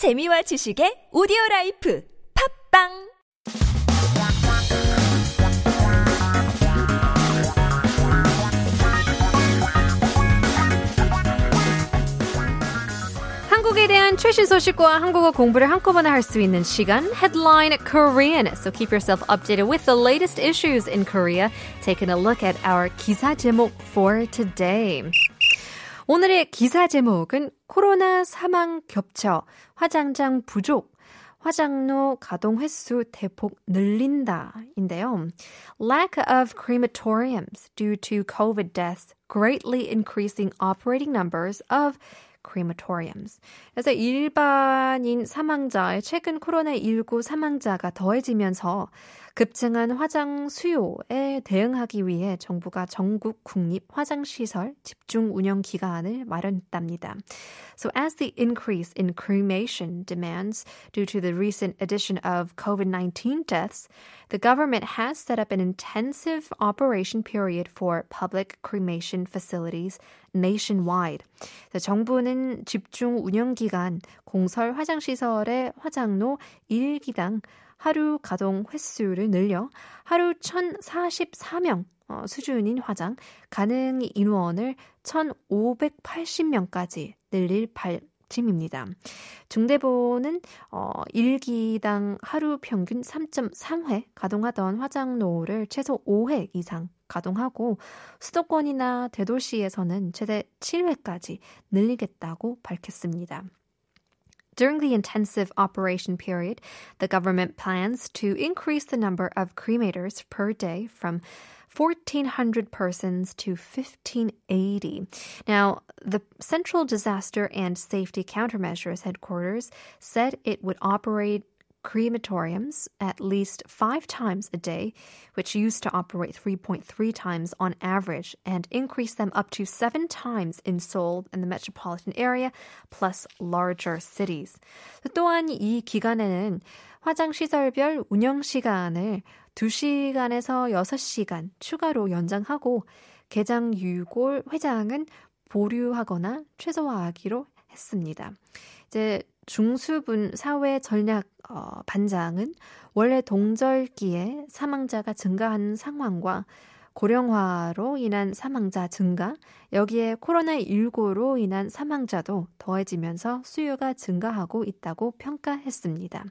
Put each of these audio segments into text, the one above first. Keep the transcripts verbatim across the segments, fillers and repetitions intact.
재미와 지식의 오디오라이프 팝빵 한국에 대한 최신 소식과 한국어 공부를 한꺼번에 할 수 있는 시간 Headline Korean. So keep yourself updated with the latest issues in Korea. Taking a look at our 기사 제목 for today. 오늘의 기사 제목은 코로나 사망 겹쳐 화장장 부족, 화장로 가동 횟수 대폭 늘린다인데요. Lack of crematoriums due to COVID deaths greatly increasing operating numbers of crematoriums. 그래서 일반인 사망자의 최근 코로나십구 사망자가 더해지면서 급증한 화장 수요에 대응하기 위해 정부가 전국 국립 화장시설 집중 운영 기간을 마련했답니다. So as the increase in cremation demands due to the recent addition of COVID nineteen deaths, the government has set up an intensive operation period for public cremation facilities nationwide. 정부는 집중 운영 기간 공설 화장시설의 화장로 일 기당 하루 가동 횟수를 늘려 하루 천사십사 명 수준인 화장 가능 인원을 천오백팔십 명까지 늘릴 방침입니다. 중대본은 일 기당 하루 평균 삼 점 삼 회 가동하던 화장로를 최소 오 회 이상 가동하고 수도권이나 대도시에서는 최대 칠 회까지 늘리겠다고 밝혔습니다. During the intensive operation period, the government plans to increase the number of cremators per day from fourteen hundred persons to fifteen eighty. Now, the Central Disaster and Safety Countermeasures Headquarters said it would operate crematoriums at least five times a day, which used to operate three point three times on average, and increase them up to seven times in Seoul and the metropolitan area, plus larger cities. 또한 이 기간에는 화장시설별 운영시간을 두 시간에서 여섯 시간 추가로 연장하고 개장 유골 회장은 보류하거나 최소화하기로 했습니다. 이제 중수분 사회 전략 어, 반장은 원래 동절기에 사망자가 증가한 상황과 고령화로 인한 사망자 증가, 여기에 코로나십구로 인한 사망자도 더해지면서 수요가 증가하고 있다고 평가했습니다.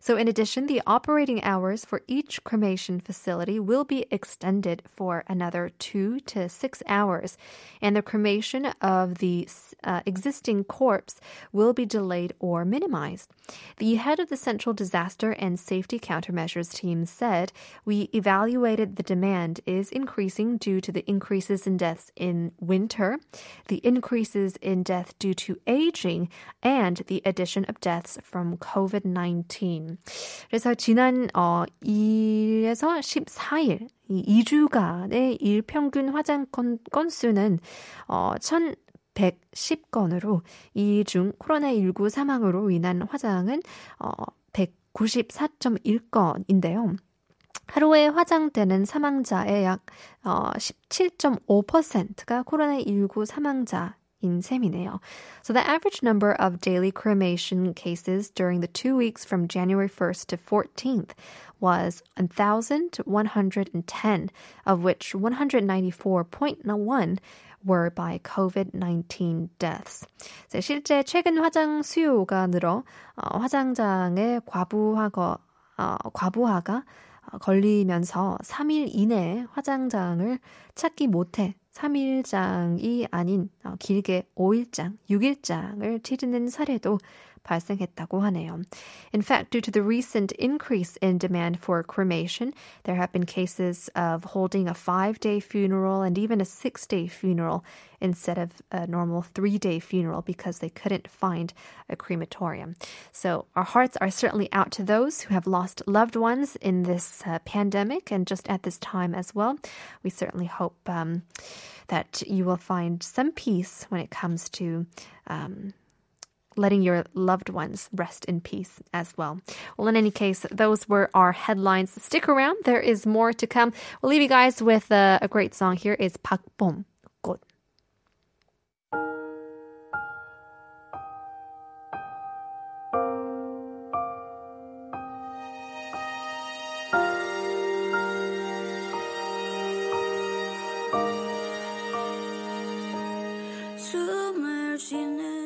So in addition, the operating hours for each cremation facility will be extended for another two to six hours, and the cremation of the uh, existing corpse will be delayed or minimized. The head of the Central Disaster and Safety Countermeasures team said, "We evaluated the demand is increasing due to the increases in deaths in winter, the increases in death due to aging, and the addition of deaths from COVID nineteen." 그래서 지난 어, 일에서 십사 일, 이 이 주간의 일평균 화장 건, 건수는 어, 천백십 건으로 이 중 코로나십구 사망으로 인한 화장은 어, 백구십사 점 일 건인데요. 하루에 화장되는 사망자의 약 어, 십칠 점 오 퍼센트가 코로나십구 사망자 인 셈이네요. So the average number of daily cremation cases during the two weeks from January first to fourteenth was one thousand one hundred ten, of which one hundred ninety-four point one were by COVID nineteen deaths. 실제 최근 화장 수요가 늘어 어, 화장장의 과부하가, 어, 과부하가 걸리면서 삼 일 이내에 화장장을 찾기 못해 삼 일장이 아닌 길게 오 일장, 육 일장을 치르는 사례도 발생했다고 하네요. In fact, due to the recent increase in demand for cremation, there have been cases of holding a five-day funeral and even a six-day funeral instead of a normal three-day funeral because they couldn't find a crematorium. So our hearts are certainly out to those who have lost loved ones in this uh, pandemic and just at this time as well. We certainly hope um, that you will find some peace when it comes to um, letting your loved ones rest in peace as well. Well, in any case, those were our headlines. Stick around. There is more to come. We'll leave you guys with uh, a great song. Here is Pak Bum. 꽃. 숨을 쉬는